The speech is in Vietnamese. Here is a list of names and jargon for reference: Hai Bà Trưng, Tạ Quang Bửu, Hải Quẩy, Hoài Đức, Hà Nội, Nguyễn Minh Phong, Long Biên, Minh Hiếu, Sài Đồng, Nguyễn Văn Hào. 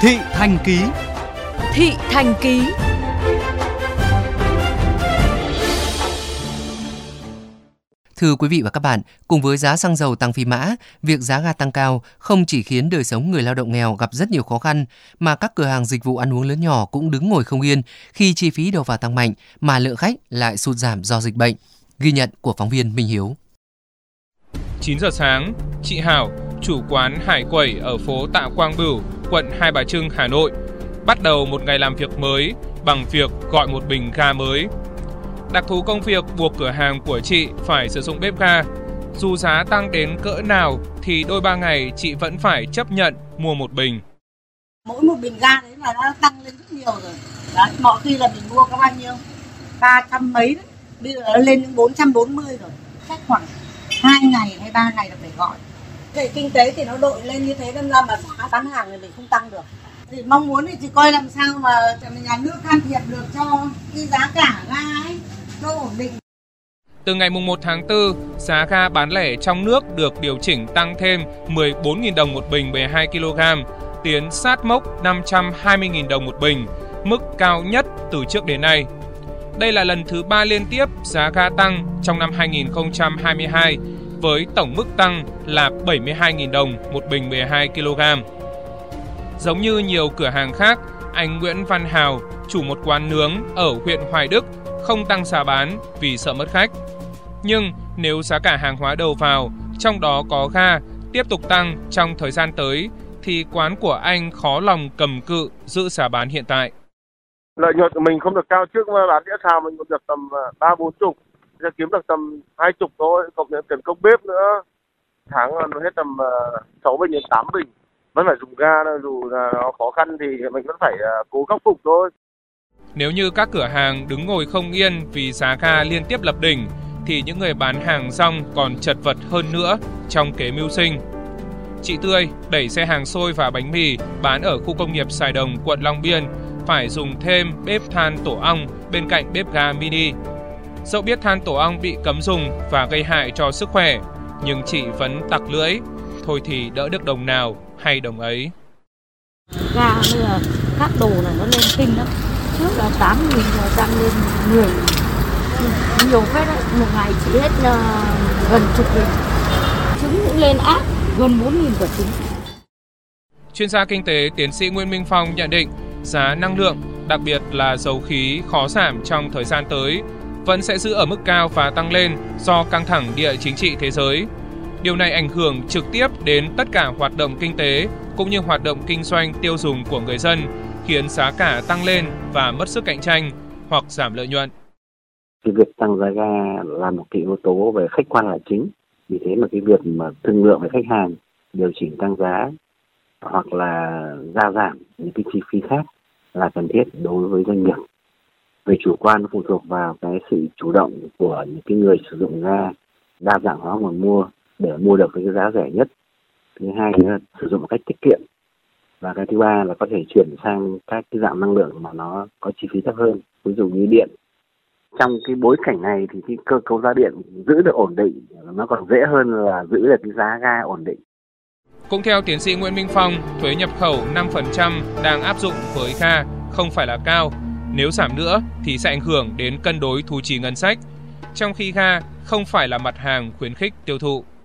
Thị Thành Ký. Thưa quý vị và các bạn, cùng với giá xăng dầu tăng phi mã, việc giá ga tăng cao không chỉ khiến đời sống người lao động nghèo gặp rất nhiều khó khăn, mà các cửa hàng dịch vụ ăn uống lớn nhỏ cũng đứng ngồi không yên khi chi phí đầu vào tăng mạnh mà lượng khách lại sụt giảm do dịch bệnh. Ghi nhận của phóng viên Minh Hiếu. 9 giờ sáng, chị Hảo, chủ quán Hải Quẩy ở phố Tạ Quang Bửu, quận Hai Bà Trưng, Hà Nội, bắt đầu một ngày làm việc mới bằng việc gọi một bình ga mới. Đặc thú công việc buộc cửa hàng của chị phải sử dụng bếp ga. Dù giá tăng đến cỡ nào thì đôi ba ngày chị vẫn phải chấp nhận mua một bình. Mỗi một bình ga đấy là nó tăng lên rất nhiều rồi. Đấy, mọi khi là mình mua có bao nhiêu? 300 mấy đấy. Bây giờ nó lên đến 440 rồi. Cách khoảng 2 ngày hay 3 ngày là phải gọi. Về kinh tế thì nó đội lên như thế nên ra mà giá bán hàng thì mình không tăng được. Thì mong muốn thì chị coi làm sao mà nhà nước can thiệp được cho cái giá cả ga ấy. Từ ngày mùng 1 tháng 4, giá ga bán lẻ trong nước được điều chỉnh tăng thêm 14.000 đồng một bình 12 kg, tiến sát mốc 520.000 đồng một bình, mức cao nhất từ trước đến nay. Đây là lần thứ 3 liên tiếp giá ga tăng trong năm 2022 với tổng mức tăng là 72.000 đồng một bình 12 kg. Giống như nhiều cửa hàng khác, anh Nguyễn Văn Hào, chủ một quán nướng ở huyện Hoài Đức, không tăng giá bán vì sợ mất khách. Nhưng nếu giá cả hàng hóa đầu vào, trong đó có ga, tiếp tục tăng trong thời gian tới, thì quán của anh khó lòng cầm cự giữ giá bán hiện tại. Lợi nhuận của mình không được cao, trước mà bán đĩa xào mình cũng được tầm 30-40, giờ kiếm được tầm 20 thôi, cộng thêm tiền công bếp nữa. Tháng nó hết tầm 6 bình đến 8 bình. Vẫn phải dùng ga, dù là nó khó khăn thì mình vẫn phải cố khắc phục thôi. Nếu như các cửa hàng đứng ngồi không yên vì giá ga liên tiếp lập đỉnh, thì những người bán hàng rong còn chật vật hơn nữa trong kế mưu sinh. Chị Tươi đẩy xe hàng xôi và bánh mì bán ở khu công nghiệp Sài Đồng, quận Long Biên, phải dùng thêm bếp than tổ ong bên cạnh bếp ga mini. Dẫu biết than tổ ong bị cấm dùng và gây hại cho sức khỏe, nhưng chị vẫn tặc lưỡi, thôi thì đỡ được đồng nào hay đồng ấy. Ga bây giờ các đồ này nó lên kinh lắm. Trước là 8.000 là tăng lên 10.000. Nhiều phép đấy, một ngày chỉ hết gần 10.000. Trứng cũng lên áp gần 4.000 quả trứng. Chuyên gia kinh tế tiến sĩ Nguyễn Minh Phong nhận định giá năng lượng, đặc biệt là dầu khí khó giảm trong thời gian tới, vẫn sẽ giữ ở mức cao và tăng lên do căng thẳng địa chính trị thế giới. Điều này ảnh hưởng trực tiếp đến tất cả hoạt động kinh tế cũng như hoạt động kinh doanh tiêu dùng của người dân, khiến giá cả tăng lên và mất sức cạnh tranh hoặc giảm lợi nhuận. Cái việc tăng giá ga là một cái yếu tố về khách quan là chính. Vì thế mà cái việc mà thương lượng với khách hàng điều chỉnh tăng giá hoặc là gia giảm những cái chi phí khác là cần thiết đối với doanh nghiệp. Về chủ quan phụ thuộc vào cái sự chủ động của những cái người sử dụng ga đa dạng hóa nguồn mua để mua được cái giá rẻ nhất. Thứ hai là sử dụng một cách tiết kiệm. Và cái thứ ba là có thể chuyển sang các cái dạng năng lượng mà nó có chi phí thấp hơn, ví dụ như điện. Trong cái bối cảnh này thì cái cơ cấu giá điện giữ được ổn định, nó còn dễ hơn là giữ được cái giá ga ổn định. Cũng theo tiến sĩ Nguyễn Minh Phong, thuế nhập khẩu 5% đang áp dụng với ga không phải là cao. Nếu giảm nữa thì sẽ ảnh hưởng đến cân đối thu chi ngân sách, trong khi ga không phải là mặt hàng khuyến khích tiêu thụ.